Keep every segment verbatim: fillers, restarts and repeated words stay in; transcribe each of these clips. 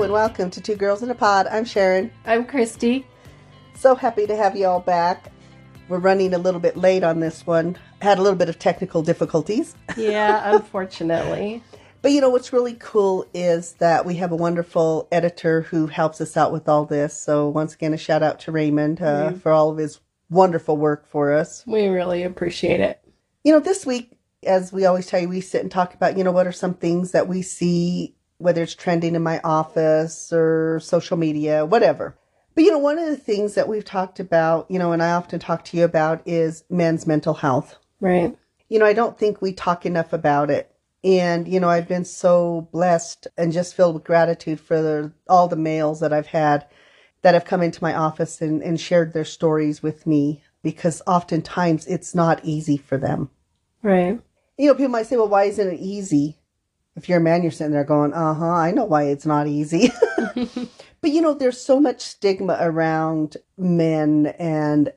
Hello and welcome to Two Girls in a Pod. I'm Sharon. I'm Christy. So happy to have you all back. We're running a little bit late on this one. Had a little bit of technical difficulties. Yeah, unfortunately. But you know, what's really cool is that we have a wonderful editor who helps us out with all this. So once again, a shout out to Raymond uh, mm-hmm. for all of his wonderful work for us. We really appreciate it. You know, this week, as we always tell you, we sit and talk about, you know, what are some things that we see, whether it's trending in my office or social media, whatever. But, you know, one of the things that we've talked about, you know, and I often talk to you about is men's mental health. Right. You know, I don't think we talk enough about it. And, you know, I've been so blessed and just filled with gratitude for the, all the males that I've had that have come into my office and, and shared their stories with me, because oftentimes it's not easy for them. Right. You know, people might say, well, why isn't it easy? If you're a man, you're sitting there going, uh-huh, I know why it's not easy. But, you know, there's so much stigma around men and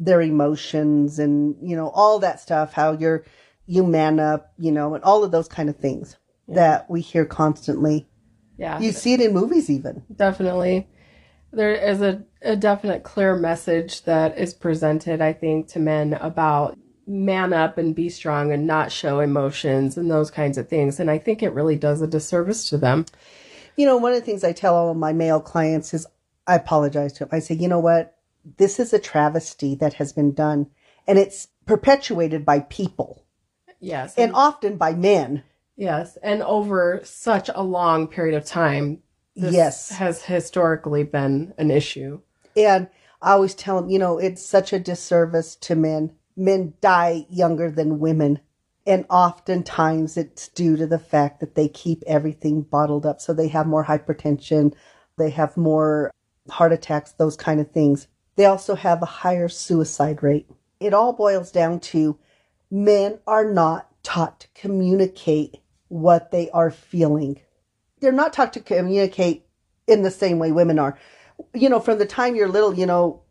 their emotions and, you know, all that stuff, how you're, you man up, you know, and all of those kind of things yeah. that we hear constantly. Yeah. You see it in movies even. Definitely. There is a, a definite clear message that is presented, I think, to men about man up and be strong and not show emotions and those kinds of things. And I think it really does a disservice to them. You know, one of the things I tell all of my male clients is I apologize to them. I say, you know what? This is a travesty that has been done, and it's perpetuated by people. Yes. And, and often by men. Yes. And over such a long period of time. This yes. has historically been an issue. And I always tell them, you know, it's such a disservice to men. Men die younger than women. And oftentimes it's due to the fact that they keep everything bottled up. So they have more hypertension. They have more heart attacks, those kind of things. They also have a higher suicide rate. It all boils down to men are not taught to communicate what they are feeling. They're not taught to communicate in the same way women are. You know, from the time you're little, you know,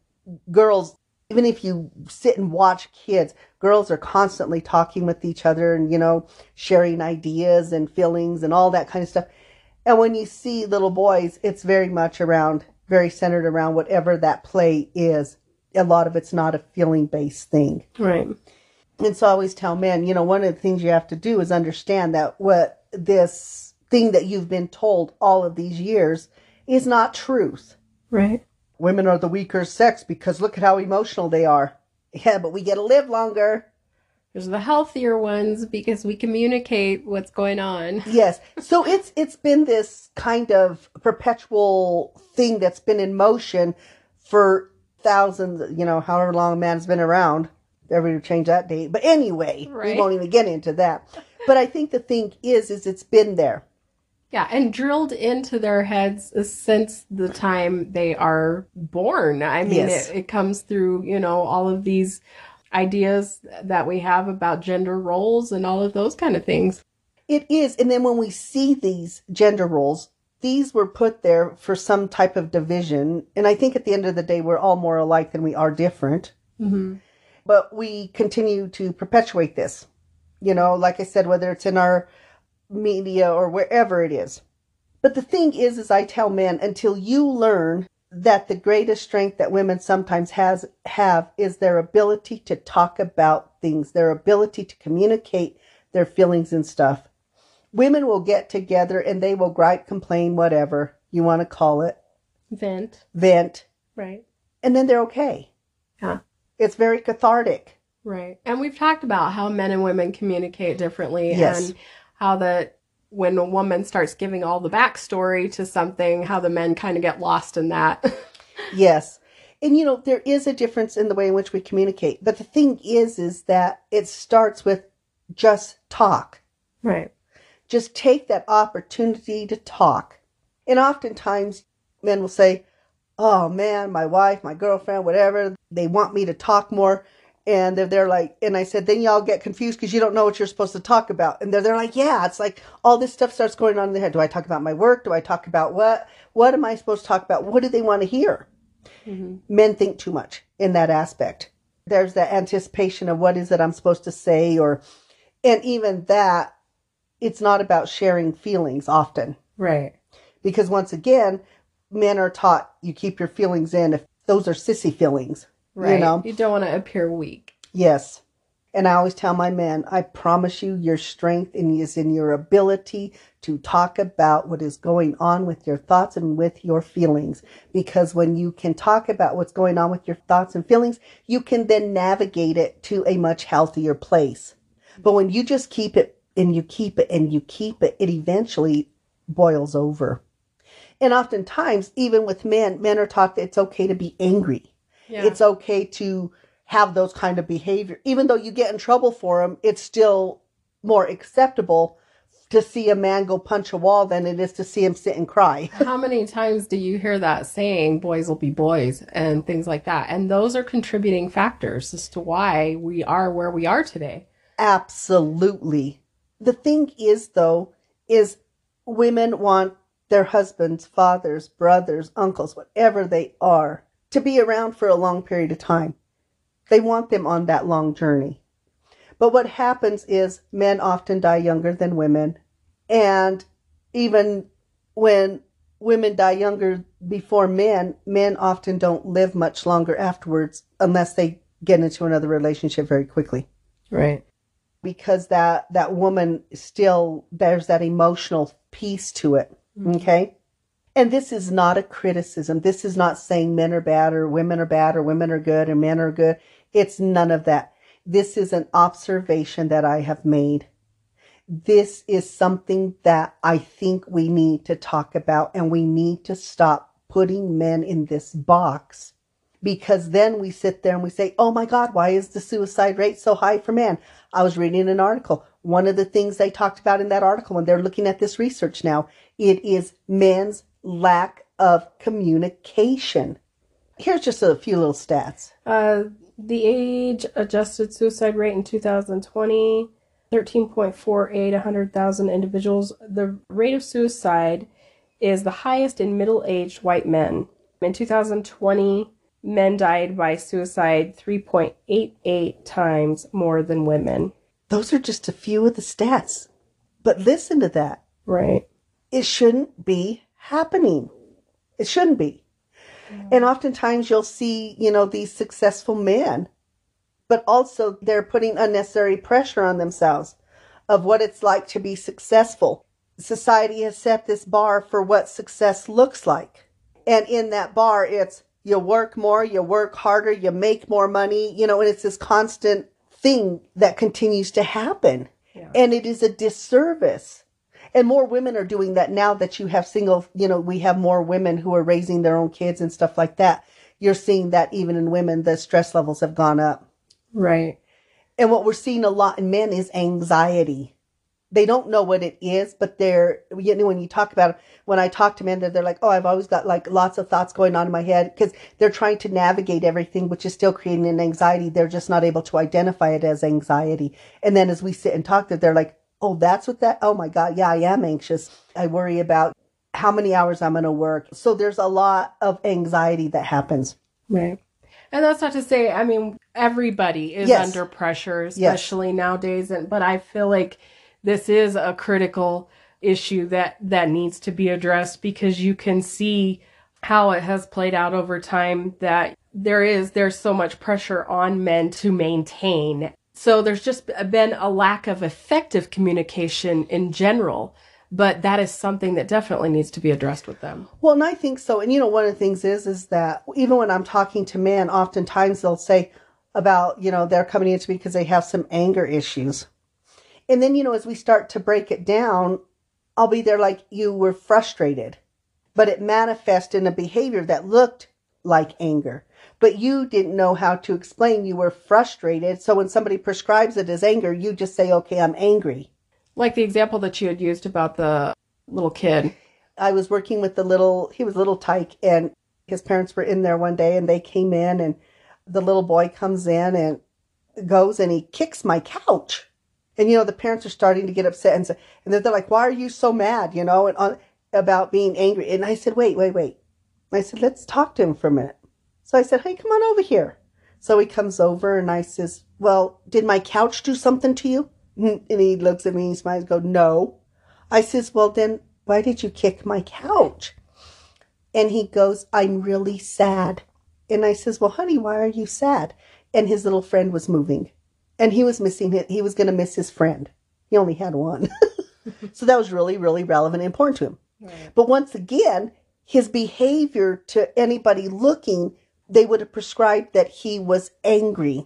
girls... Even if you sit and watch kids, girls are constantly talking with each other and, you know, sharing ideas and feelings and all that kind of stuff. And when you see little boys, it's very much around, very centered around whatever that play is. A lot of it's not a feeling-based thing. Right. And so I always tell men, you know, one of the things you have to do is understand that what this thing that you've been told all of these years is not truth. Right. Women are the weaker sex because look at how emotional they are. Yeah, but we get to live longer. There's the healthier ones because we communicate what's going on. Yes. So it's it's been this kind of perpetual thing that's been in motion for thousands, you know, however long a man's been around. Everybody would change that date. But anyway, right. We won't even get into that. But I think the thing is, is it's been there. Yeah, and drilled into their heads since the time they are born. I mean, yes. it, it comes through, you know, all of these ideas that we have about gender roles and all of those kind of things. It is. And then when we see these gender roles, these were put there for some type of division. And I think at the end of the day, we're all more alike than we are different. Mm-hmm. But we continue to perpetuate this. You know, like I said, whether it's in our media or wherever it is. But the thing is, is I tell men, until you learn that the greatest strength that women sometimes has have is their ability to talk about things, their ability to communicate their feelings and stuff. Women will get together and they will gripe, complain, whatever you want to call it. Vent. Vent. Right. And then they're okay. Yeah. It's very cathartic. Right. And we've talked about how men and women communicate differently. Yes. And how that when a woman starts giving all the backstory to something, how the men kind of get lost in that. Yes. And, you know, there is a difference in the way in which we communicate. But the thing is, is that it starts with just talk. Right. Just take that opportunity to talk. And oftentimes men will say, oh, man, my wife, my girlfriend, whatever, they want me to talk more. And they're, they're like, and I said, then y'all get confused because you don't know what you're supposed to talk about. And they're, they're like, yeah, it's like all this stuff starts going on in their head. Do I talk about my work? Do I talk about what? What am I supposed to talk about? What do they want to hear? Mm-hmm. Men think too much in that aspect. There's that anticipation of what is it I'm supposed to say, or, and even that, it's not about sharing feelings often. Right. Because once again, men are taught you keep your feelings in. If those are sissy feelings. Right. You know? You don't want to appear weak. Yes. And I always tell my men, I promise you your strength is in your ability to talk about what is going on with your thoughts and with your feelings. Because when you can talk about what's going on with your thoughts and feelings, you can then navigate it to a much healthier place. But when you just keep it and you keep it and you keep it, it eventually boils over. And oftentimes, even with men, men are taught that it's okay to be angry. Yeah. It's okay to have those kind of behavior. Even though you get in trouble for them, it's still more acceptable to see a man go punch a wall than it is to see him sit and cry. How many times do you hear that saying, boys will be boys, and things like that? And those are contributing factors as to why we are where we are today. Absolutely. The thing is, though, is women want their husbands, fathers, brothers, uncles, whatever they are, to be around for a long period of time. They want them on that long journey. But what happens is men often die younger than women. And even when women die younger before men, men often don't live much longer afterwards unless they get into another relationship very quickly. Right. Because that, that woman still, there's that emotional piece to it. Mm-hmm. Okay. And this is not a criticism. This is not saying men are bad or women are bad or women are good or men are good. It's none of that. This is an observation that I have made. This is something that I think we need to talk about, and we need to stop putting men in this box, because then we sit there and we say, oh my God, why is the suicide rate so high for men? I was reading an article. One of the things they talked about in that article, when they're looking at this research now, it is men's lack of communication. Here's just a few little stats. Uh, the age-adjusted suicide rate in two thousand twenty, thirteen point four eight, one hundred thousand individuals. The rate of suicide is the highest in middle-aged white men. In two thousand twenty, men died by suicide three point eight eight times more than women. Those are just a few of the stats. But listen to that. Right. It shouldn't be happening. It shouldn't be. Yeah. And oftentimes you'll see, you know, these successful men, but also they're putting unnecessary pressure on themselves of what it's like to be successful. Society has set this bar for what success looks like. And in that bar, it's you work more, you work harder, you make more money, you know, and it's this constant thing that continues to happen. Yeah. And it is a disservice. And more women are doing that now that you have single, you know, we have more women who are raising their own kids and stuff like that. You're seeing that even in women, the stress levels have gone up. Right. And what we're seeing a lot in men is anxiety. They don't know what it is, but they're, you know, when you talk about it, when I talk to men, they're, they're like, oh, I've always got like lots of thoughts going on in my head, because they're trying to navigate everything, which is still creating an anxiety. They're just not able to identify it as anxiety. And then as we sit and talk, that they're like, oh, that's what that, oh my God, yeah, I am anxious. I worry about how many hours I'm going to work. So there's a lot of anxiety that happens. Right. And that's not to say, I mean, everybody is yes. under pressure, especially yes. nowadays. And but I feel like this is a critical issue that, that needs to be addressed, because you can see how it has played out over time, that there is, there's so much pressure on men to maintain. So there's just been a lack of effective communication in general, but that is something that definitely needs to be addressed with them. Well, and I think so. And, you know, one of the things is, is that even when I'm talking to men, oftentimes they'll say about, you know, they're coming into me because they have some anger issues. And then, you know, as we start to break it down, I'll be there like, you were frustrated, but it manifested in a behavior that looked like anger. But you didn't know how to explain. You were frustrated. So when somebody prescribes it as anger, you just say, okay, I'm angry. Like the example that you had used about the little kid. I was working with the little, he was a little tyke, and his parents were in there one day, and they came in, and the little boy comes in and goes and he kicks my couch. And, you know, the parents are starting to get upset, and, so, and they're, they're like, why are you so mad, you know, and on, about being angry? And I said, wait, wait, wait. And I said, let's talk to him for a minute. So I said, hey, come on over here. So he comes over and I says, well, did my couch do something to you? And he looks at me and he smiles and goes, no. I says, well, then why did you kick my couch? And he goes, I'm really sad. And I says, well, honey, why are you sad? And his little friend was moving. And he was missing it. He was going to miss his friend. He only had one. So that was really, really relevant and important to him. Right. But once again, his behavior to anybody looking, they would have prescribed that he was angry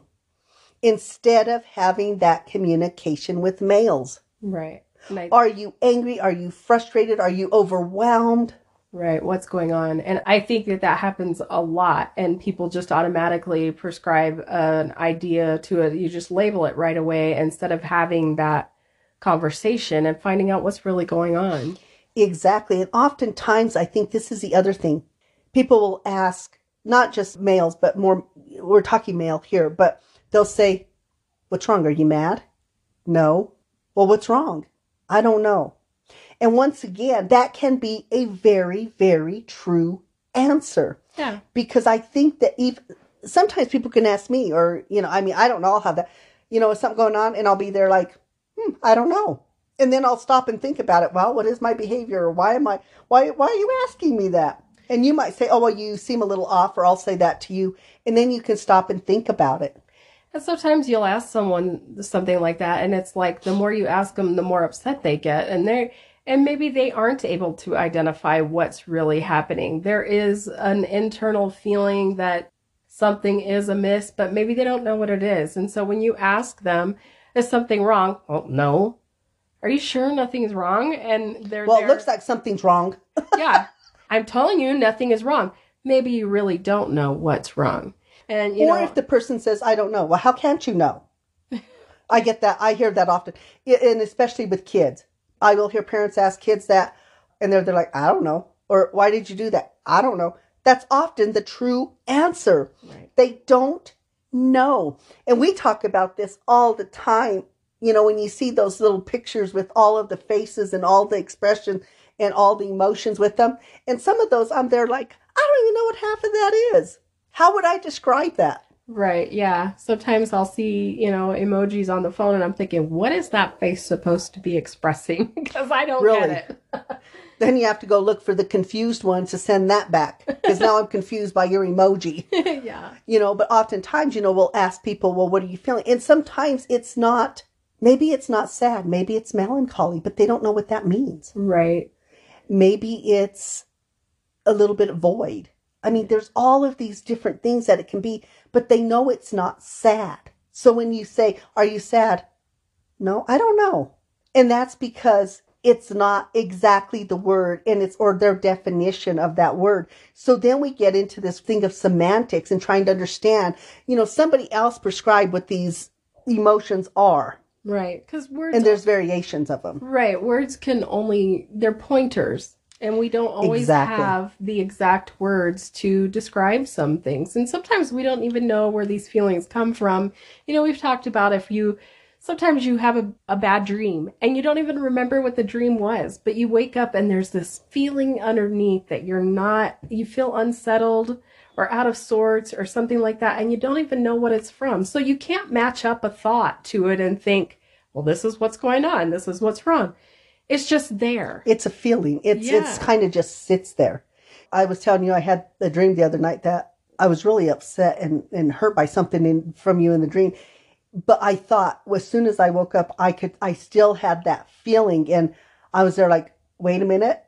instead of having that communication with males. Right. Like, are you angry? Are you frustrated? Are you overwhelmed? Right. What's going on? And I think that that happens a lot, and people just automatically prescribe an idea to it. You just label it right away instead of having that conversation and finding out what's really going on. Exactly. And oftentimes, I think this is the other thing. People will ask, not just males, but more, we're talking male here, but they'll say, what's wrong? Are you mad? No. Well, what's wrong? I don't know. And once again, that can be a very, very true answer. Yeah. Because I think that if, sometimes people can ask me, or, you know, I mean, I don't know, I'll have that, you know, is something going on? And I'll be there like, hmm, I don't know. And then I'll stop and think about it. Well, what is my behavior? Why am I, why, why are you asking me that? And you might say, oh, well, you seem a little off, or I'll say that to you. And then you can stop and think about it. And sometimes you'll ask someone something like that, and it's like the more you ask them, the more upset they get. And they're, and maybe they aren't able to identify what's really happening. There is an internal feeling that something is amiss, but maybe they don't know what it is. And so when you ask them, is something wrong? Well, no. Are you sure nothing's wrong? And they're Well, they're, it looks like something's wrong. Yeah. I'm telling you, nothing is wrong. Maybe you really don't know what's wrong. And, you or know, if the person says, I don't know. Well, how can't you know? I get that. I hear that often. And especially with kids. I will hear parents ask kids that, and they're, they're like, I don't know. Or why did you do that? I don't know. That's often the true answer. Right. They don't know. And we talk about this all the time. You know, when you see those little pictures with all of the faces and all the expression and all the emotions with them. And some of those, I'm there like, I don't even know what half of that is. How would I describe that? Right, yeah. Sometimes I'll see, you know, emojis on the phone, and I'm thinking, what is that face supposed to be expressing? Because I don't really get it. Then you have to go look for the confused one to send that back, because now I'm confused by your emoji. Yeah. You know, but oftentimes, you know, we'll ask people, well, what are you feeling? And sometimes it's not, maybe it's not sad. Maybe it's melancholy, but they don't know what that means. Right. Maybe it's a little bit void. I mean, there's all of these different things that it can be, but they know it's not sad. So when you say, are you sad? No, I don't know. And that's because it's not exactly the word, and it's, or their definition of that word. So then we get into this thing of semantics and trying to understand, you know, somebody else prescribed what these emotions are. Right. Because words, and there's variations of them. Right. Words can only, they're pointers. And we don't always exactly. have the exact words to describe some things. And sometimes we don't even know where these feelings come from. You know, we've talked about if you, sometimes you have a, a bad dream and you don't even remember what the dream was, but you wake up and there's this feeling underneath that you're not, you feel unsettled or out of sorts or something like that. And you don't even know what it's from. So you can't match up a thought to it and think, well, this is what's going on. This is what's wrong. It's just there. It's a feeling. It's yeah. it's kind of just sits there. I was telling you, I had a dream the other night that I was really upset and, and hurt by something in, from you in the dream. But I thought, well, as soon as I woke up, I could, I still had that feeling. And I was there like, wait a minute.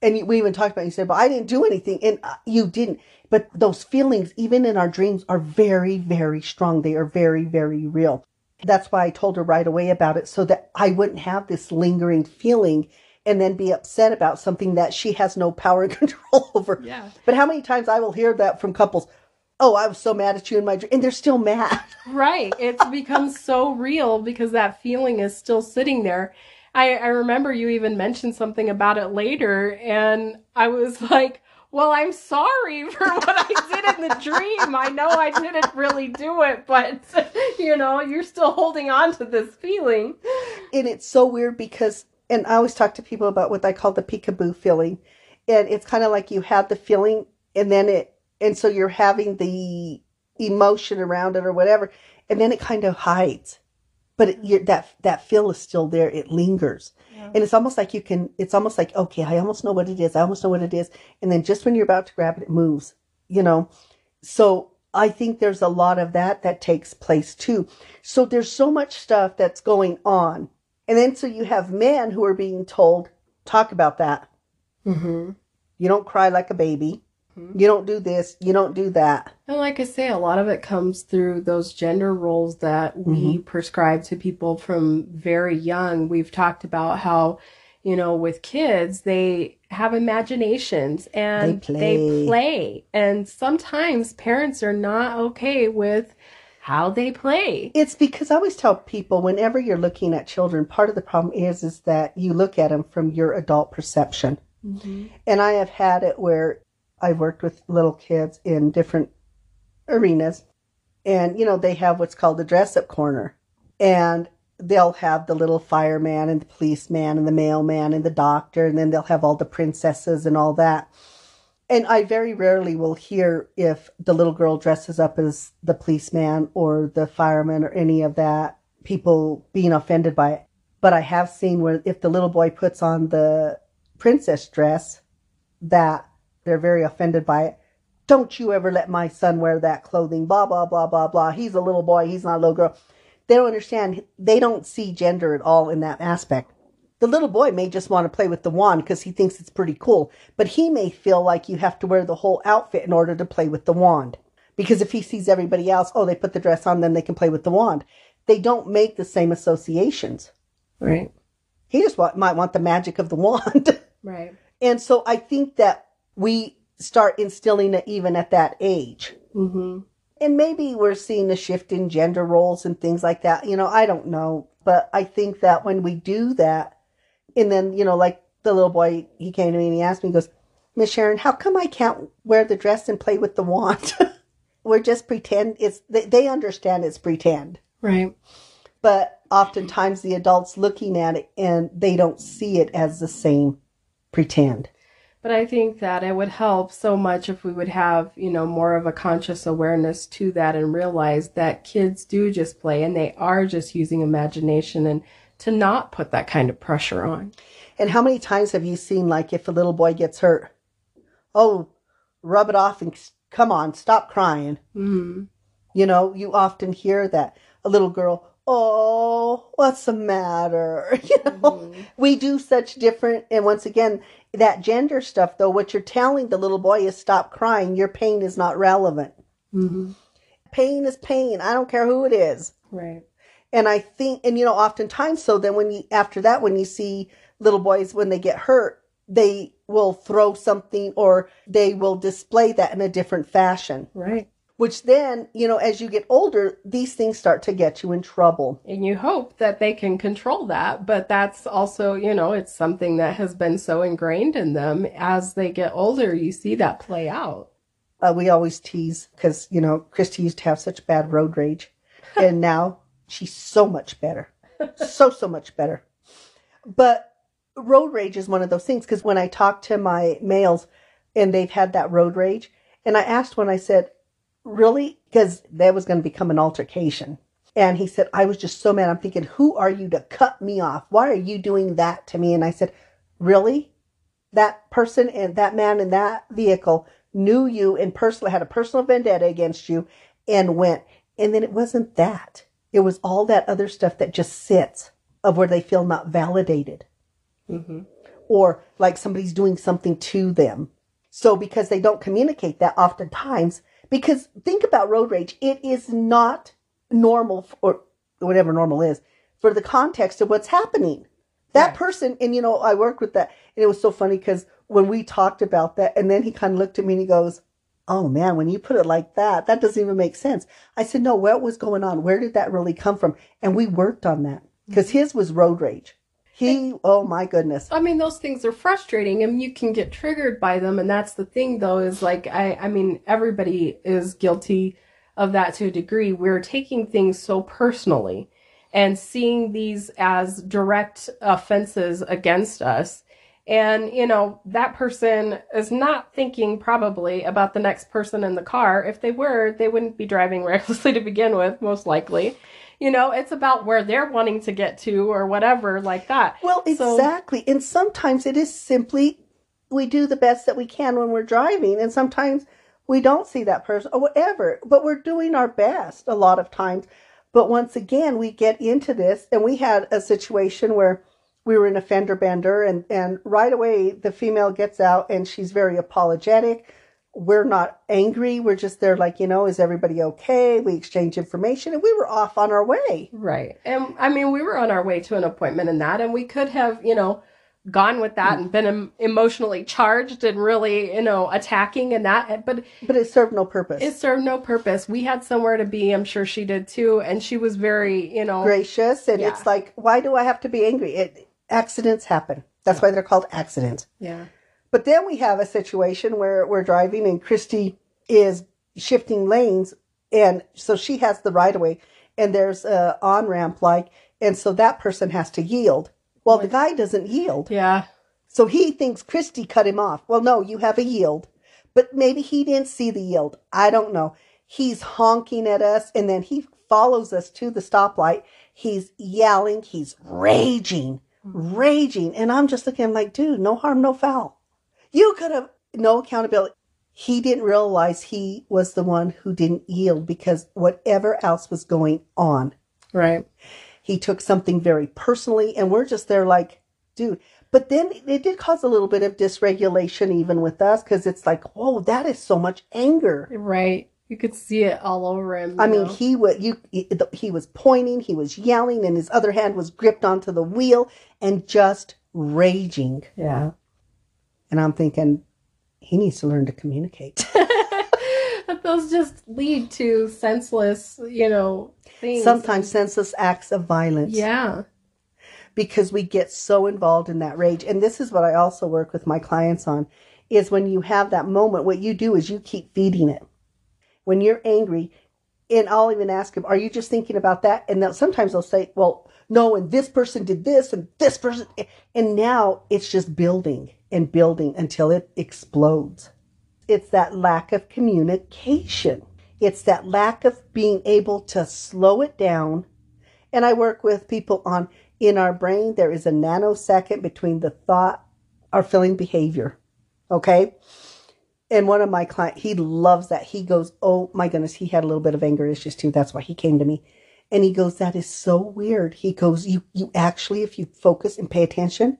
And we even talked about it. You said, but I didn't do anything. And you didn't. But those feelings, even in our dreams, are very, very strong. They are very, very real. That's why I told her right away about it, so that I wouldn't have this lingering feeling and then be upset about something that she has no power and control over. Yeah. But how many times I will hear that from couples, oh, I was so mad at you in my dream, and they're still mad. Right. It's become so real because that feeling is still sitting there. I, I remember you even mentioned something about it later, and I was like, well, I'm sorry for what I did in the dream. I know I didn't really do it, but, you know, you're still holding on to this feeling. And it's so weird because, and I always talk to people about what I call the peekaboo feeling. And it's kind of like you have the feeling, and then it, and so you're having the emotion around it or whatever, and then it kind of hides. But it, that that feel is still there. It lingers. Yeah. Yeah. And it's almost like you can, it's almost like, okay, I almost know what it is. I almost know what it is. And then just when you're about to grab it, it moves, you know? So I think there's a lot of that that takes place too. So there's so much stuff that's going on. And then, so you have men who are being told, talk about that. Mm-hmm. You don't cry like a baby. Mm-hmm. You don't do this. You don't do that. And like I say, a lot of it comes through those gender roles that we mm-hmm. prescribe to people from very young. We've talked about how, you know, with kids, they have imaginations and they play. they play. And sometimes parents are not okay with how they play. It's because I always tell people, whenever you're looking at children, part of the problem is, is that you look at them from your adult perception. Mm-hmm. And I have had it where I've worked with little kids in different arenas, and, you know, they have what's called the dress-up corner, and they'll have the little fireman and the policeman and the mailman and the doctor, and then they'll have all the princesses and all that. And I very rarely will hear if the little girl dresses up as the policeman or the fireman or any of that, people being offended by it. But I have seen where if the little boy puts on the princess dress, that they're very offended by it. Don't you ever let my son wear that clothing, blah, blah, blah, blah, blah. He's a little boy. He's not a little girl. They don't understand. They don't see gender at all in that aspect. The little boy may just want to play with the wand because he thinks it's pretty cool, but he may feel like you have to wear the whole outfit in order to play with the wand. Because if he sees everybody else, oh, they put the dress on, then they can play with the wand. They don't make the same associations. Right. He just want, might want the magic of the wand. Right. And so I think that we start instilling it even at that age. Mm-hmm. And maybe we're seeing a shift in gender roles and things like that. You know, I don't know. But I think that when we do that, and then, you know, like the little boy, he came to me and he asked me, he goes, Miss Sharon, how come I can't wear the dress and play with the wand? We're just pretend. It's they, they understand it's pretend. Right. But oftentimes the adults looking at it, and they don't see it as the same pretend. But I think that it would help so much if we would have, you know, more of a conscious awareness to that and realize that kids do just play and they are just using imagination, and to not put that kind of pressure on. And how many times have you seen, like, if a little boy gets hurt, oh, rub it off and come on, stop crying. Mm-hmm. You know, you often hear that. A little girl, oh, what's the matter? You know, mm-hmm. we do such different. And once again, that gender stuff, though, what you're telling the little boy is stop crying. Your pain is not relevant. Mm-hmm. Pain is pain. I don't care who it is. Right. And I think, and you know, oftentimes, so then when you, after that, when you see little boys, when they get hurt, they will throw something or they will display that in a different fashion. Right. Which then, you know, as you get older, these things start to get you in trouble. And you hope that they can control that. But that's also, you know, it's something that has been so ingrained in them. As they get older, you see that play out. Uh, we always tease because, you know, Christy used to have such bad road rage. And now she's so much better. So, so much better. But road rage is one of those things, because when I talk to my males and they've had that road rage, and I asked one, I said, really? Because that was going to become an altercation. And he said, I was just so mad. I'm thinking, who are you to cut me off? Why are you doing that to me? And I said, really? That person and that man in that vehicle knew you and personally had a personal vendetta against you and went. And then it wasn't that. It was all that other stuff that just sits of where they feel not validated. Mm-hmm. Or like somebody's doing something to them. So because they don't communicate that oftentimes, because think about road rage. It is not normal, or whatever normal is, for the context of what's happening. That right. person, and you know, I worked with that, and it was so funny because when we talked about that, and then he kind of looked at me and he goes, oh man, when you put it like that, that doesn't even make sense. I said, no, what was going on? Where did that really come from? And we worked on that because mm-hmm. his was road rage. He, and, oh my goodness. I mean, those things are frustrating and you can get triggered by them. And that's the thing, though, is like, I, I mean, everybody is guilty of that to a degree. We're taking things so personally and seeing these as direct offenses against us. And, you know, that person is not thinking probably about the next person in the car. If they were, they wouldn't be driving recklessly to begin with, most likely. You know, it's about where they're wanting to get to or whatever like that. Well, so, exactly. And sometimes it is simply we do the best that we can when we're driving. And sometimes we don't see that person or whatever. But we're doing our best a lot of times. But once again, we get into this. And we had a situation where we were in a fender bender. And, and right away, the female gets out and she's very apologetic. We're not angry. We're just there like, you know, is everybody okay? We exchange information and we were off on our way. Right. And I mean, we were on our way to an appointment and that, and we could have, you know, gone with that and been em- emotionally charged and really, you know, attacking and that. But but it served no purpose. It served no purpose. We had somewhere to be. I'm sure she did too. And she was very, you know, gracious. And yeah. It's like, why do I have to be angry? It, accidents happen. That's yeah. why they're called accidents. Yeah. But then we have a situation where we're driving and Christy is shifting lanes. And so she has the right of way and there's a on-ramp like, and so that person has to yield. Well, the guy doesn't yield. Yeah. So he thinks Christy cut him off. Well, no, you have a yield, but maybe he didn't see the yield. I don't know. He's honking at us. And then he follows us to the stoplight. He's yelling. He's raging, raging. And I'm just looking, I'm like, dude, no harm, no foul. You could have no accountability. He didn't realize he was the one who didn't yield because whatever else was going on. Right. He took something very personally and we're just there like, dude. But then it did cause a little bit of dysregulation even with us because it's like, whoa, that is so much anger. Right. You could see it all over him. I know? mean, he was, you, he was pointing, he was yelling, and his other hand was gripped onto the wheel and just raging. Yeah. And I'm thinking, he needs to learn to communicate. Those just lead to senseless, you know, things. Sometimes senseless acts of violence. Yeah. Because we get so involved in that rage. And this is what I also work with my clients on, is when you have that moment, what you do is you keep feeding it. When you're angry, and I'll even ask them, are you just thinking about that? And they'll, sometimes they'll say, well, no, and this person did this, and this person. And now it's just building. And building until it explodes. It's that lack of communication. It's that lack of being able to slow it down. And I work with people on, in our brain, there is a nanosecond between the thought, our feeling, behavior. Okay? And one of my clients, he loves that. He goes, oh my goodness, he had a little bit of anger issues too. That's why he came to me. And he goes, that is so weird. He goes, you, you actually, if you focus and pay attention,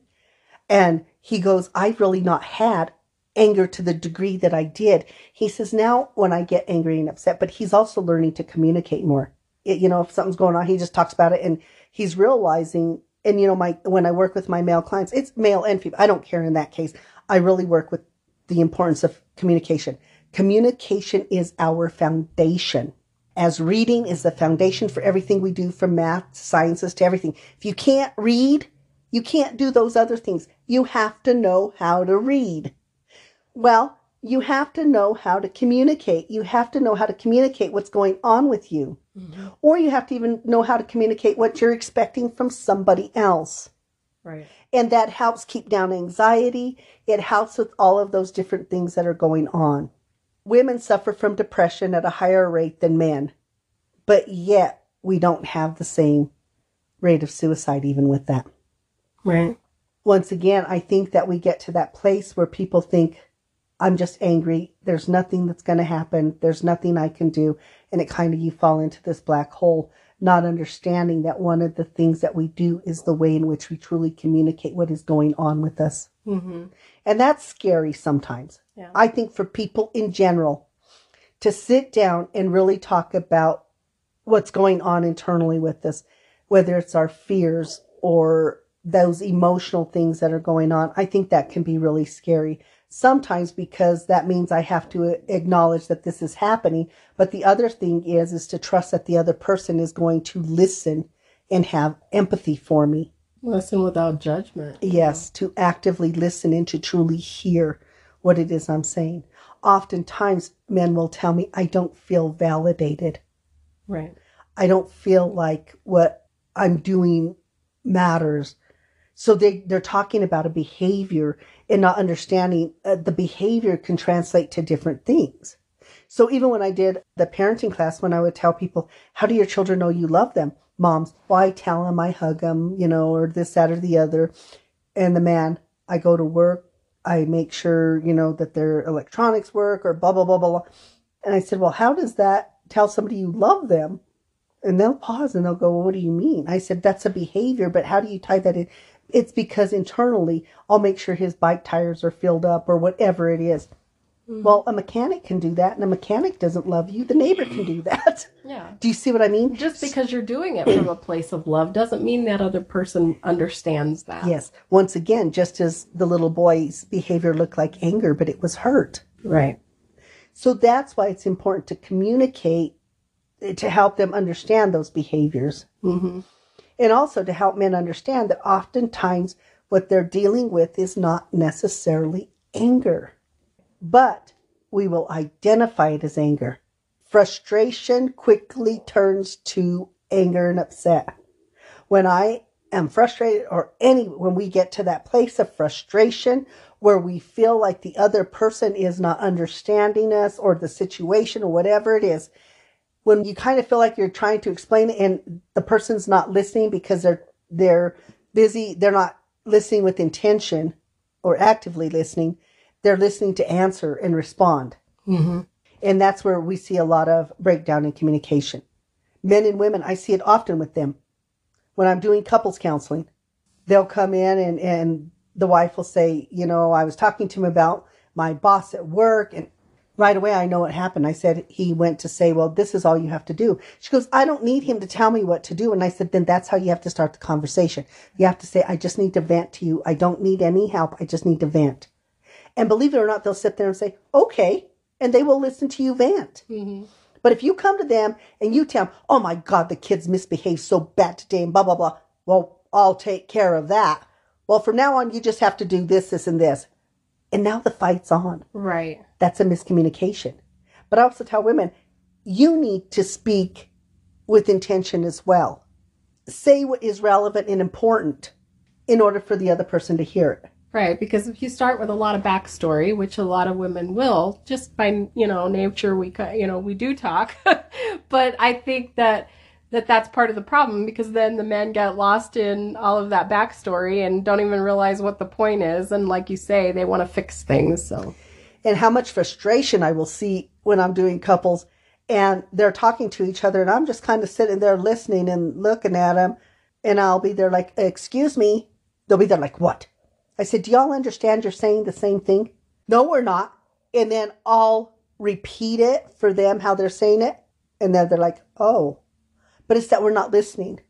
and he goes, I've really not had anger to the degree that I did. He says, now when I get angry and upset, but he's also learning to communicate more. It, you know, if something's going on, he just talks about it and he's realizing, and you know, my, when I work with my male clients, it's male and female. I don't care in that case. I really work with the importance of communication. Communication is our foundation. As reading is the foundation for everything we do, from math, to sciences, to everything. If you can't read, you can't do those other things. You have to know how to read. Well, you have to know how to communicate. You have to know how to communicate what's going on with you. Mm-hmm. Or you have to even know how to communicate what you're expecting from somebody else. Right. And that helps keep down anxiety. It helps with all of those different things that are going on. Women suffer from depression at a higher rate than men. But yet, we don't have the same rate of suicide even with that. Right. Once again, I think that we get to that place where people think, I'm just angry. There's nothing that's going to happen. There's nothing I can do. And it kind of, you fall into this black hole, not understanding that one of the things that we do is the way in which we truly communicate what is going on with us. Mm-hmm. And that's scary sometimes. Yeah. I think for people in general to sit down and really talk about what's going on internally with us, whether it's our fears or those emotional things that are going on, I think that can be really scary sometimes, because that means I have to acknowledge that this is happening. But the other thing is, is to trust that the other person is going to listen and have empathy for me. Listen without judgment. Yes, know. To actively listen and to truly hear what it is I'm saying. Oftentimes men will tell me, I don't feel validated. Right. I don't feel like what I'm doing matters. So they, they're talking about a behavior and not understanding uh, the behavior can translate to different things. So even when I did the parenting class, when I would tell people, how do your children know you love them? moms, well, I tell him, I hug him, you know, or this, that, or the other. And the man, I go to work, I make sure, you know, that their electronics work or blah, blah, blah, blah. And I said, well, how does that tell somebody you love them? And they'll pause and they'll go, well, what do you mean? I said, that's a behavior, but how do you tie that in? It's because internally, I'll make sure his bike tires are filled up or whatever it is. Mm-hmm. Well, a mechanic can do that, and a mechanic doesn't love you. The neighbor can do that. Yeah. Do you see what I mean? Just because you're doing it from a place of love doesn't mean that other person understands that. Yes. Once again, just as the little boy's behavior looked like anger, but it was hurt. Right. So that's why it's important to communicate to help them understand those behaviors. Mm-hmm. And also to help men understand that oftentimes what they're dealing with is not necessarily anger. But we will identify it as anger. Frustration quickly turns to anger and upset. When I am frustrated or any, when we get to that place of frustration where we feel like the other person is not understanding us or the situation or whatever it is, when you kind of feel like you're trying to explain it and the person's not listening because they're, they're busy, they're not listening with intention or actively listening, they're listening to answer and respond. Mm-hmm. And that's where we see a lot of breakdown in communication. Men and women, I see it often with them. When I'm doing couples counseling, they'll come in and, and the wife will say, you know, I was talking to him about my boss at work. And right away, I know what happened. I said, he went to say, well, this is all you have to do. She goes, I don't need him to tell me what to do. And I said, then that's how you have to start the conversation. You have to say, I just need to vent to you. I don't need any help. I just need to vent. And believe it or not, they'll sit there and say, okay, and they will listen to you vent. Mm-hmm. But if you come to them and you tell them, oh, my God, the kids misbehaved so bad today and blah, blah, blah. Well, I'll take care of that. Well, from now on, you just have to do this, this, and this. And now the fight's on. Right. That's a miscommunication. But I also tell women, you need to speak with intention as well. Say what is relevant and important in order for the other person to hear it. Right, because if you start with a lot of backstory, which a lot of women will, just by, you know, nature, we, you know, we do talk. But I think that, that that's part of the problem, because then the men get lost in all of that backstory and don't even realize what the point is. And like you say, they want to fix things. So, and how much frustration I will see when I'm doing couples and they're talking to each other and I'm just kind of sitting there listening and looking at them. And I'll be there like, excuse me. They'll be there like, what? I said, do y'all understand you're saying the same thing? No, we're not. And then I'll repeat it for them, how they're saying it. And then they're like, oh, but it's that we're not listening.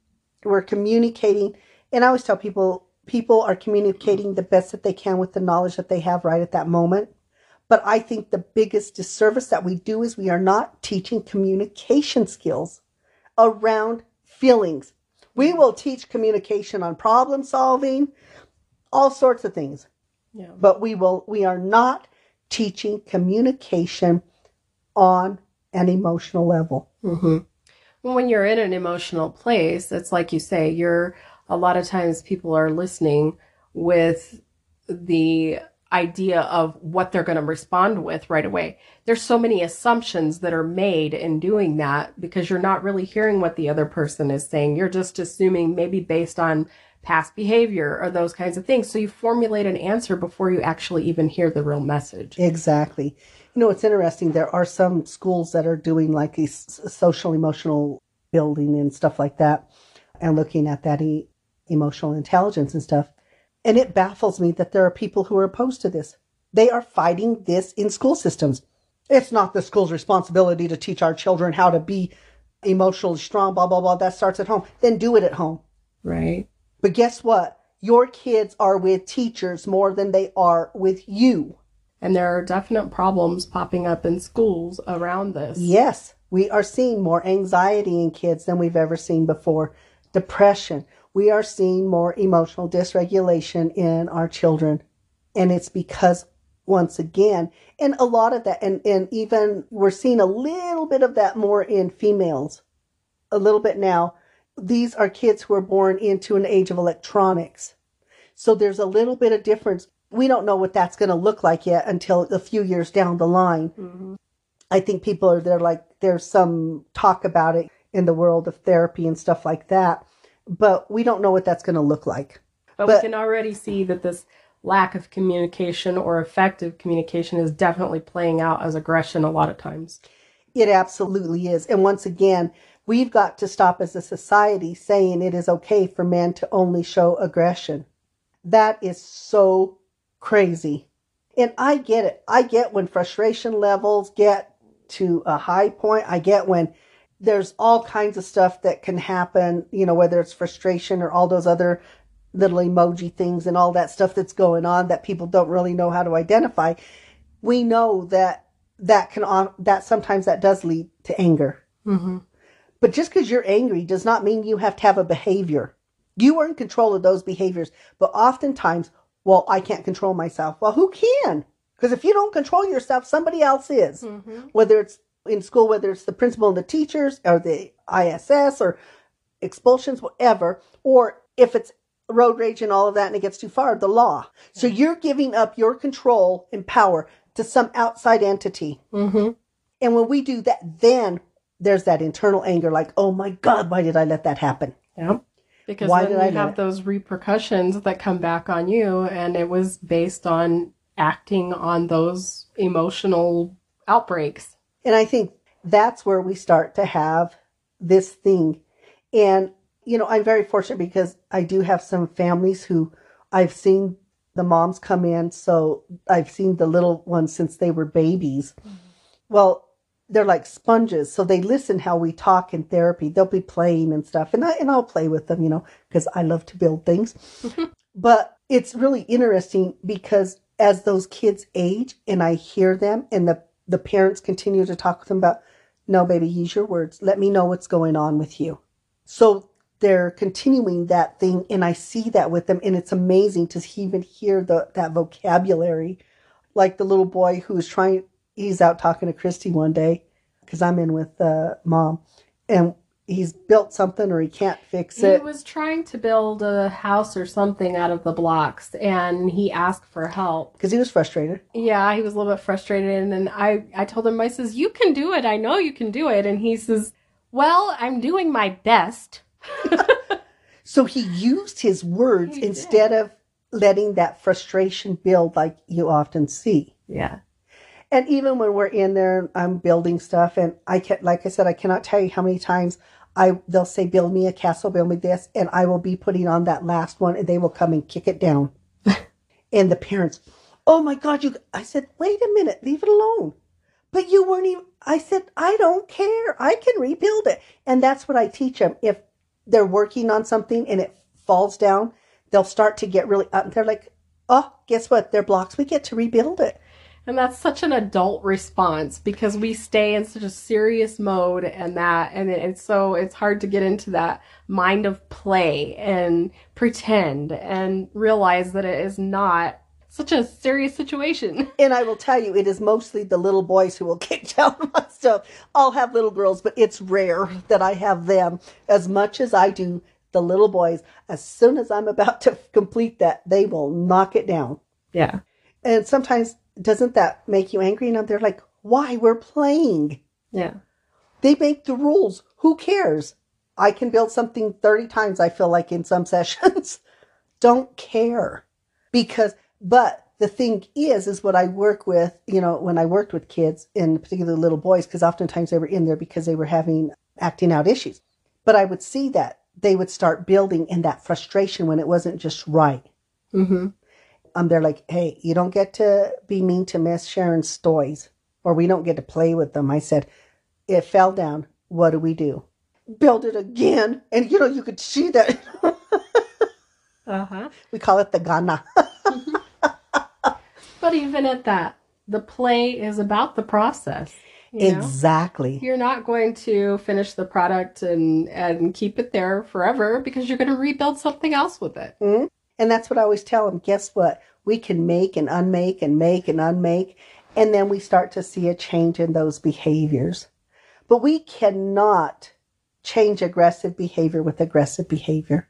We're communicating. And I always tell people, people are communicating the best that they can with the knowledge that they have right at that moment. But I think the biggest disservice that we do is we are not teaching communication skills around feelings. We will teach communication on problem solving, all sorts of things. Yeah. But we will, we are not teaching communication on an emotional level. Mm-hmm. When you're in an emotional place, it's like you say, you're, a lot of times people are listening with the idea of what they're going to respond with right away. There's so many assumptions that are made in doing that because you're not really hearing what the other person is saying. You're just assuming maybe based on past behavior or those kinds of things. So you formulate an answer before you actually even hear the real message. Exactly. You know, it's interesting. There are some schools that are doing like a social emotional building and stuff like that and looking at that e- emotional intelligence and stuff. And it baffles me that there are people who are opposed to this. They are fighting this in school systems. It's not the school's responsibility to teach our children how to be emotionally strong, blah, blah, blah. That starts at home. Then do it at home. Right. But guess what? Your kids are with teachers more than they are with you. And there are definite problems popping up in schools around this. Yes, we are seeing more anxiety in kids than we've ever seen before. Depression. We are seeing more emotional dysregulation in our children. And it's because, once again, and a lot of that, and, and even we're seeing a little bit of that more in females, a little bit now. These are kids who are born into an age of electronics. So there's a little bit of difference. We don't know what that's going to look like yet until a few years down the line. Mm-hmm. I think people are there like there's some talk about it in the world of therapy and stuff like that. But we don't know what that's going to look like. But, but we can already see that this lack of communication or effective communication is definitely playing out as aggression a lot of times. It absolutely is. And once again, we've got to stop as a society saying it is okay for men to only show aggression. That is so crazy. And I get it. I get when frustration levels get to a high point. I get when there's all kinds of stuff that can happen, you know, whether it's frustration or all those other little emoji things and all that stuff that's going on that people don't really know how to identify. We know that that can, that sometimes that does lead to anger. Mm-hmm. But just because you're angry does not mean you have to have a behavior. You are in control of those behaviors. But oftentimes, well, I can't control myself. Well, who can? Because if you don't control yourself, somebody else is. Mm-hmm. Whether it's in school, whether it's the principal and the teachers or the I S S or expulsions, whatever, or if it's road rage and all of that and it gets too far, the law. So you're giving up your control and power to some outside entity. Mm-hmm. And when we do that, then there's that internal anger like, oh my God, why did I let that happen? Yeah. Because why then did you I have it? Those repercussions that come back on you, and it was based on acting on those emotional outbreaks. And I think that's where we start to have this thing. And, you know, I'm very fortunate because I do have some families who I've seen the moms come in. So I've seen the little ones since they were babies. Mm-hmm. Well, they're like sponges, so they listen how we talk in therapy. They'll be playing and stuff, and I and I'll play with them, you know, because I love to build things. But it's really interesting because as those kids age, and I hear them, and the the parents continue to talk with them about, no, baby, use your words. Let me know what's going on with you. So they're continuing that thing, and I see that with them, and it's amazing to even hear the that vocabulary, like the little boy who is trying. He's out talking to Christy one day because I'm in with uh, mom, and he's built something or he can't fix it. He was trying to build a house or something out of the blocks, and he asked for help. Because he was frustrated. Yeah, he was a little bit frustrated. And then I, I told him, I says, you can do it. I know you can do it. And he says, well, I'm doing my best. So he used his words he instead did. Of letting that frustration build like you often see. Yeah. And even when we're in there, I'm building stuff, and I can't, like I said, I cannot tell you how many times I they'll say, build me a castle, build me this, and I will be putting on that last one, and they will come and kick it down. And the parents, oh my God, you, I said, wait a minute, leave it alone. But you weren't even, I said, I don't care. I can rebuild it. And that's what I teach them. If they're working on something and it falls down, they'll start to get really up, and they're like, oh, guess what? They're blocks. We get to rebuild it. And that's such an adult response because we stay in such a serious mode and that, and, it, and so it's hard to get into that mind of play and pretend and realize that it is not such a serious situation. And I will tell you, it is mostly the little boys who will kick down my stuff. I'll have little girls, but it's rare that I have them as much as I do the little boys. As soon as I'm about to complete that, they will knock it down. Yeah. And sometimes, doesn't that make you angry? And they're like, why? We're playing. Yeah. They make the rules. Who cares? I can build something thirty times, I feel like, in some sessions. Don't care. Because, but the thing is, is what I work with, you know, when I worked with kids, and particularly little boys, because oftentimes they were in there because they were having acting out issues. But I would see that they would start building in that frustration when it wasn't just right. Mm-hmm. Um, they're like, hey, you don't get to be mean to Miss Sharon's toys, or we don't get to play with them. I said, it fell down. What do we do? Build it again. And, you know, you could see that. Uh-huh. We call it the Ghana. Mm-hmm. But even at that, the play is about the process. You know? Exactly. You're not going to finish the product and, and keep it there forever because you're going to rebuild something else with it. Mm-hmm. And that's what I always tell them. Guess what? We can make and unmake and make and unmake. And then we start to see a change in those behaviors. But we cannot change aggressive behavior with aggressive behavior.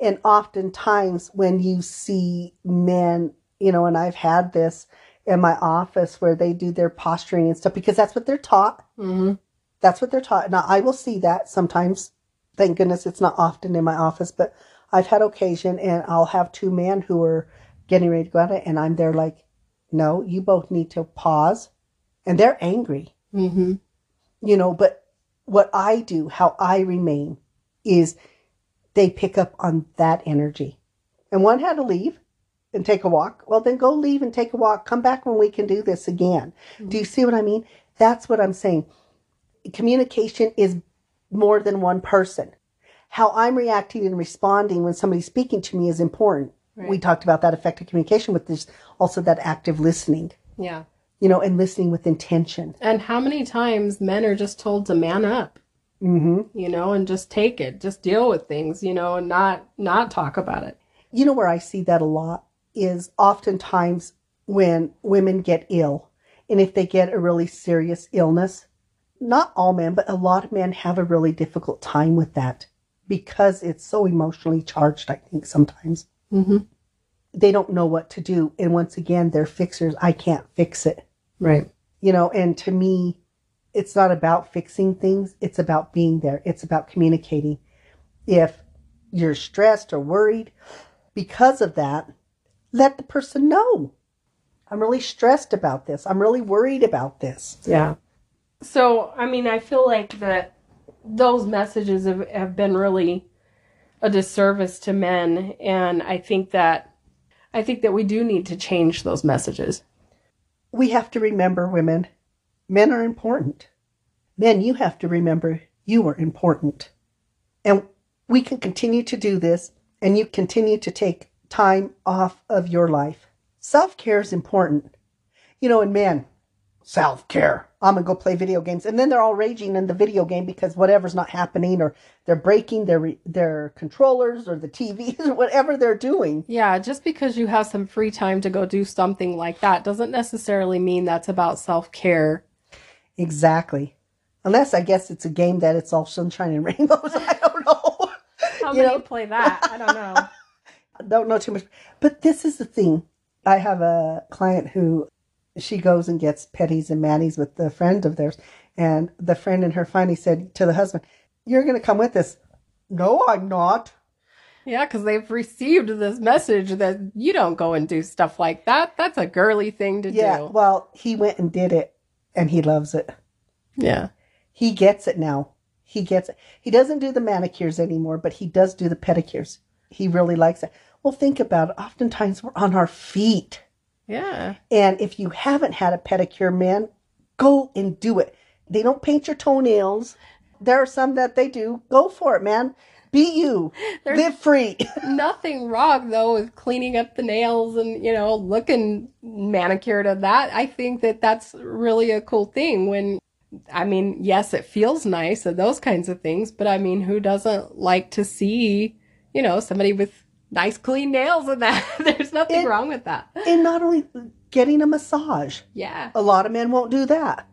And oftentimes when you see men, you know, and I've had this in my office where they do their posturing and stuff because that's what they're taught. Mm-hmm. That's what they're taught. Now, I will see that sometimes. Thank goodness it's not often in my office, but I've had occasion, and I'll have two men who are getting ready to go at it, and I'm there like, no, you both need to pause. And they're angry. Mm-hmm. You know, but what I do, how I remain, is they pick up on that energy. And one had to leave and take a walk. Well, then go leave and take a walk. Come back when we can do this again. Mm-hmm. Do you see what I mean? That's what I'm saying. Communication is more than one person. How I'm reacting and responding when somebody's speaking to me is important. Right. We talked about that effective communication, but there's also that active listening. Yeah. You know, and listening with intention. And how many times men are just told to man up, mm-hmm. you know, and just take it, just deal with things, you know, and not, not talk about it. You know, where I see that a lot is oftentimes when women get ill, and if they get a really serious illness, not all men, but a lot of men have a really difficult time with that because it's so emotionally charged, I think, sometimes. Mm-hmm. They don't know what to do. And once again, they're fixers. I can't fix it. Right. You know, and to me, it's not about fixing things. It's about being there. It's about communicating. If you're stressed or worried because of that, let the person know. I'm really stressed about this. I'm really worried about this. Yeah. So, I mean, I feel like that those messages have, have been really a disservice to men. And I think that, I think that we do need to change those messages. We have to remember, women, men are important. Men, you have to remember you are important. And we can continue to do this, and you continue to take time off of your life. Self-care is important. You know, and men, self-care. I'm going to go play video games. And then they're all raging in the video game because whatever's not happening, or they're breaking their their controllers or the T Vs or whatever they're doing. Yeah, just because you have some free time to go do something like that doesn't necessarily mean that's about self-care. Exactly. Unless, I guess, it's a game that it's all sunshine and rainbows. I don't know. How many know? play that? I don't know. I don't know too much. But this is the thing. I have a client who... she goes and gets petties and matties with the friend of theirs. And the friend and her finally said to the husband, you're going to come with us. No, I'm not. Yeah, because they've received this message that you don't go and do stuff like that. That's a girly thing to yeah, do. Yeah, well, he went and did it, and he loves it. Yeah. He gets it now. He gets it. He doesn't do the manicures anymore, but he does do the pedicures. He really likes it. Well, think about it. Oftentimes we're on our feet. Yeah. And if you haven't had a pedicure, man, go and do it. They don't paint your toenails. There are some that they do. Go for it, man. Be you. There's live free. Nothing wrong, though, with cleaning up the nails and, you know, looking manicured and that. I think that that's really a cool thing when, I mean, yes, it feels nice and those kinds of things. But, I mean, who doesn't like to see, you know, somebody with nice clean nails and that? There's nothing and, wrong with that. And not only getting a massage. Yeah. A lot of men won't do that.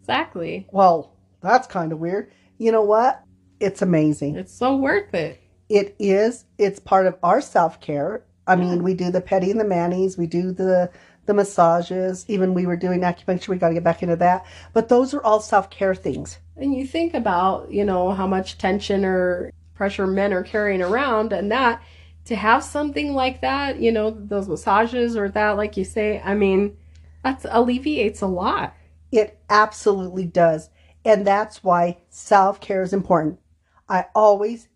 Exactly. Well, that's kind of weird. You know what? It's amazing. It's so worth it. It is. It's part of our self-care. I yeah. mean, we do the petty and the manis. We do the, the massages. Even we were doing acupuncture. We got to get back into that. But those are all self-care things. And you think about, you know, how much tension or pressure men are carrying around and that. To have something like that, you know, those massages or that, like you say, I mean, that alleviates a lot. It absolutely does. And that's why self-care is important. I always,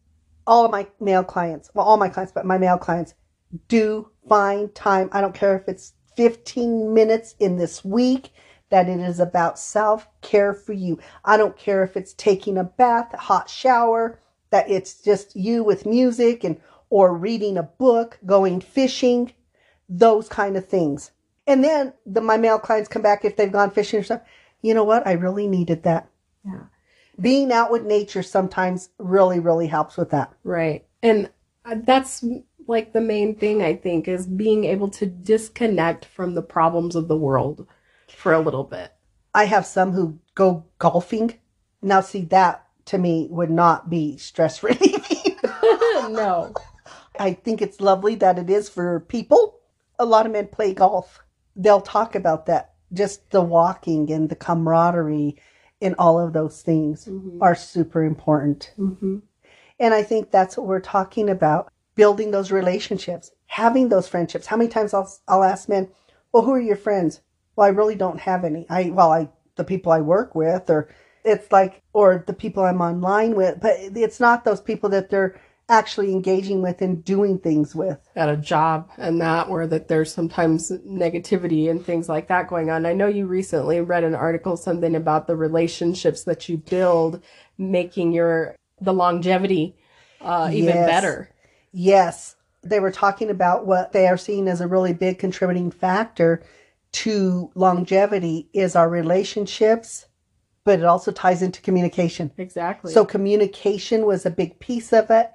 all of my male clients, well, all my clients, but my male clients, do find time. I don't care if it's fifteen minutes in this week, that it is about self-care for you. I don't care if it's taking a bath, a hot shower, that it's just you with music and or reading a book, going fishing, those kind of things. And then the, my male clients come back if they've gone fishing or stuff. You know what? I really needed that. Yeah. Being out with nature sometimes really, really helps with that. Right. And that's like the main thing, I think, is being able to disconnect from the problems of the world for a little bit. I have some who go golfing. Now, see, that to me would not be stress relieving. No. I think it's lovely that it is for people. A lot of men play golf. They'll talk about that, just the walking and the camaraderie in all of those things mm-hmm. are super important. Mm-hmm. And I think that's what we're talking about, building those relationships, having those friendships. How many times I'll, I'll ask men, well, who are your friends? Well, I really don't have any. I, well, I, the people I work with, or it's like, or the people I'm online with, but it's not those people that they're actually engaging with and doing things with. At a job and that, where that there's sometimes negativity and things like that going on. I know you recently read an article, something about the relationships that you build, making your, the longevity uh, even yes. better. Yes. They were talking about what they are seeing as a really big contributing factor to longevity is our relationships, but it also ties into communication. Exactly. So communication was a big piece of it,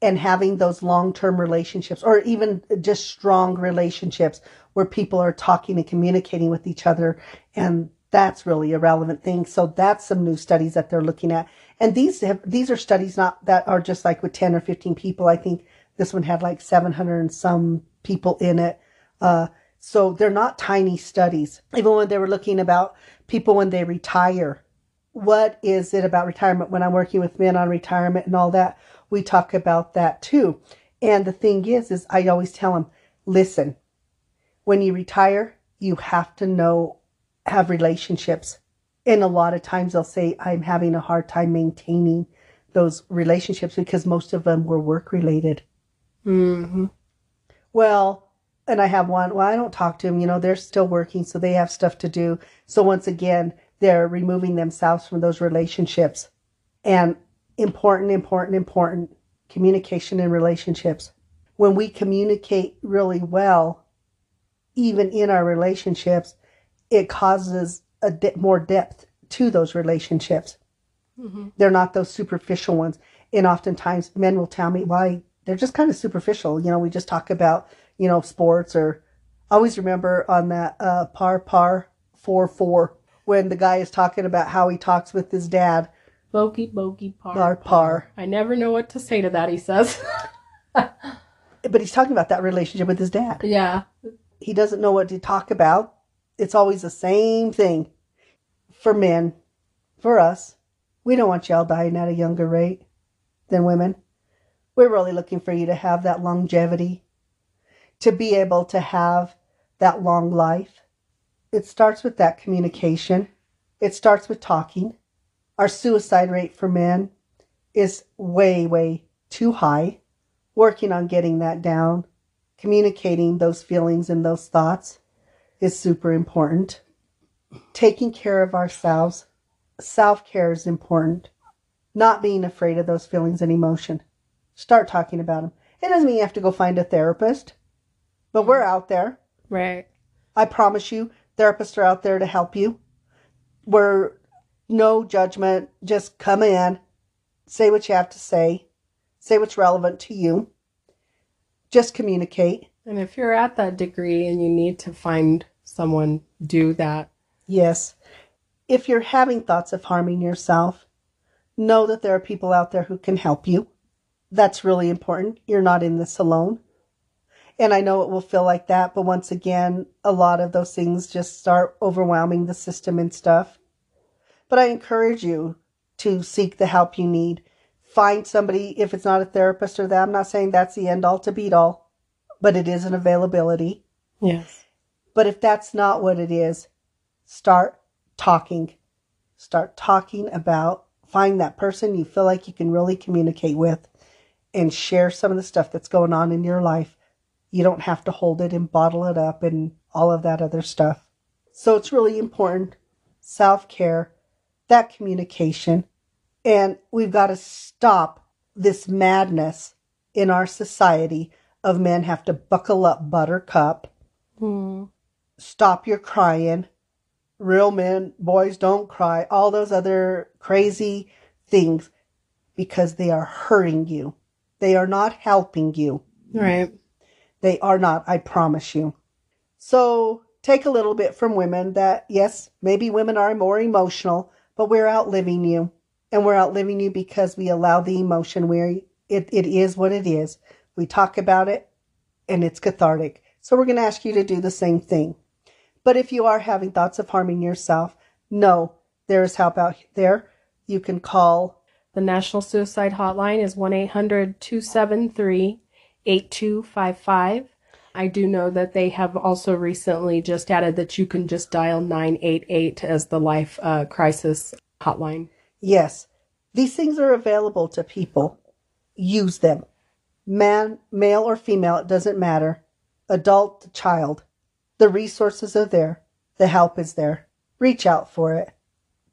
and having those long-term relationships, or even just strong relationships where people are talking and communicating with each other. And that's really a relevant thing. So that's some new studies that they're looking at. And these have, these are studies not that are just like with ten or fifteen people. I think this one had like seven hundred and some people in it. Uh, so they're not tiny studies. Even when they were looking about people when they retire, what is it about retirement? When I'm working with men on retirement and all that, we talk about that too. And the thing is, is I always tell them, listen, when you retire, you have to know, have relationships. And a lot of times they'll say, I'm having a hard time maintaining those relationships because most of them were work related. Mm-hmm. Well, and I have one, well, I don't talk to them, you know, they're still working, so they have stuff to do. So once again, they're removing themselves from those relationships. And important, important, important communication and relationships. When we communicate really well, even in our relationships, it causes a bit more depth to those relationships. Mm-hmm. They're not those superficial ones. And oftentimes men will tell me why they're just kind of superficial. You know, we just talk about, you know, sports, or I always remember on that uh, par, par, four, four. When the guy is talking about how he talks with his dad. Bogey, bogey, par, par, par. I never know what to say to that, he says. But he's talking about that relationship with his dad. Yeah. He doesn't know what to talk about. It's always the same thing. For men, for us, we don't want y'all dying at a younger rate than women. We're really looking for you to have that longevity, to be able to have that long life. It starts with that communication. It starts with talking. Our suicide rate for men is way, way too high. Working on getting that down, communicating those feelings and those thoughts is super important. Taking care of ourselves, self-care is important. Not being afraid of those feelings and emotion. Start talking about them. It doesn't mean you have to go find a therapist, but we're out there. Right. I promise you, therapists are out there to help you. We're no judgment. Just come in, say what you have to say, say what's relevant to you. Just communicate. And if you're at that degree and you need to find someone, do that. Yes. If you're having thoughts of harming yourself, know that there are people out there who can help you. That's really important. You're not in this alone. And I know it will feel like that, but once again, a lot of those things just start overwhelming the system and stuff. But I encourage you to seek the help you need. Find somebody, if it's not a therapist or that. I'm not saying that's the end all to beat all, but it is an availability. Yes. But if that's not what it is, start talking. Start talking about, find that person you feel like you can really communicate with and share some of the stuff that's going on in your life. You don't have to hold it and bottle it up and all of that other stuff. So it's really important. Self-care, that communication. And we've got to stop this madness in our society of men have to buckle up, buttercup. Mm. Stop your crying. Real men, boys don't cry. All those other crazy things, because they are hurting you. They are not helping you. Right. They are not, I promise you. So take a little bit from women that, yes, maybe women are more emotional, but we're outliving you. And we're outliving you because we allow the emotion where it, it is what it is. We talk about it, and it's cathartic. So we're going to ask you to do the same thing. But if you are having thoughts of harming yourself, know there is help out there. You can call. The National Suicide Hotline is one eight hundred two seven three eight two five five. I do know that they have also recently just added that you can just dial nine eight eight as the life uh, crisis hotline. Yes. These things are available to people. Use them. Man, male or female, it doesn't matter. Adult, child. The resources are there. The help is there. Reach out for it.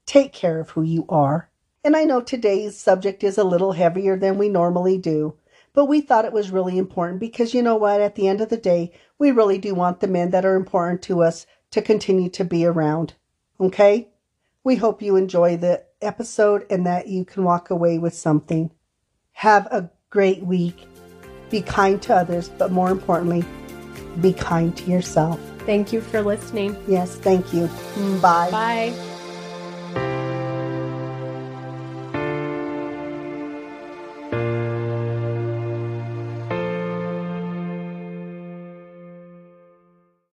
Take care of who you are. And I know today's subject is a little heavier than we normally do, but we thought it was really important because, you know what, at the end of the day, we really do want the men that are important to us to continue to be around. Okay? We hope you enjoy the episode and that you can walk away with something. Have a great week. Be kind to others, but more importantly, be kind to yourself. Thank you for listening. Yes, thank you. Bye. Bye.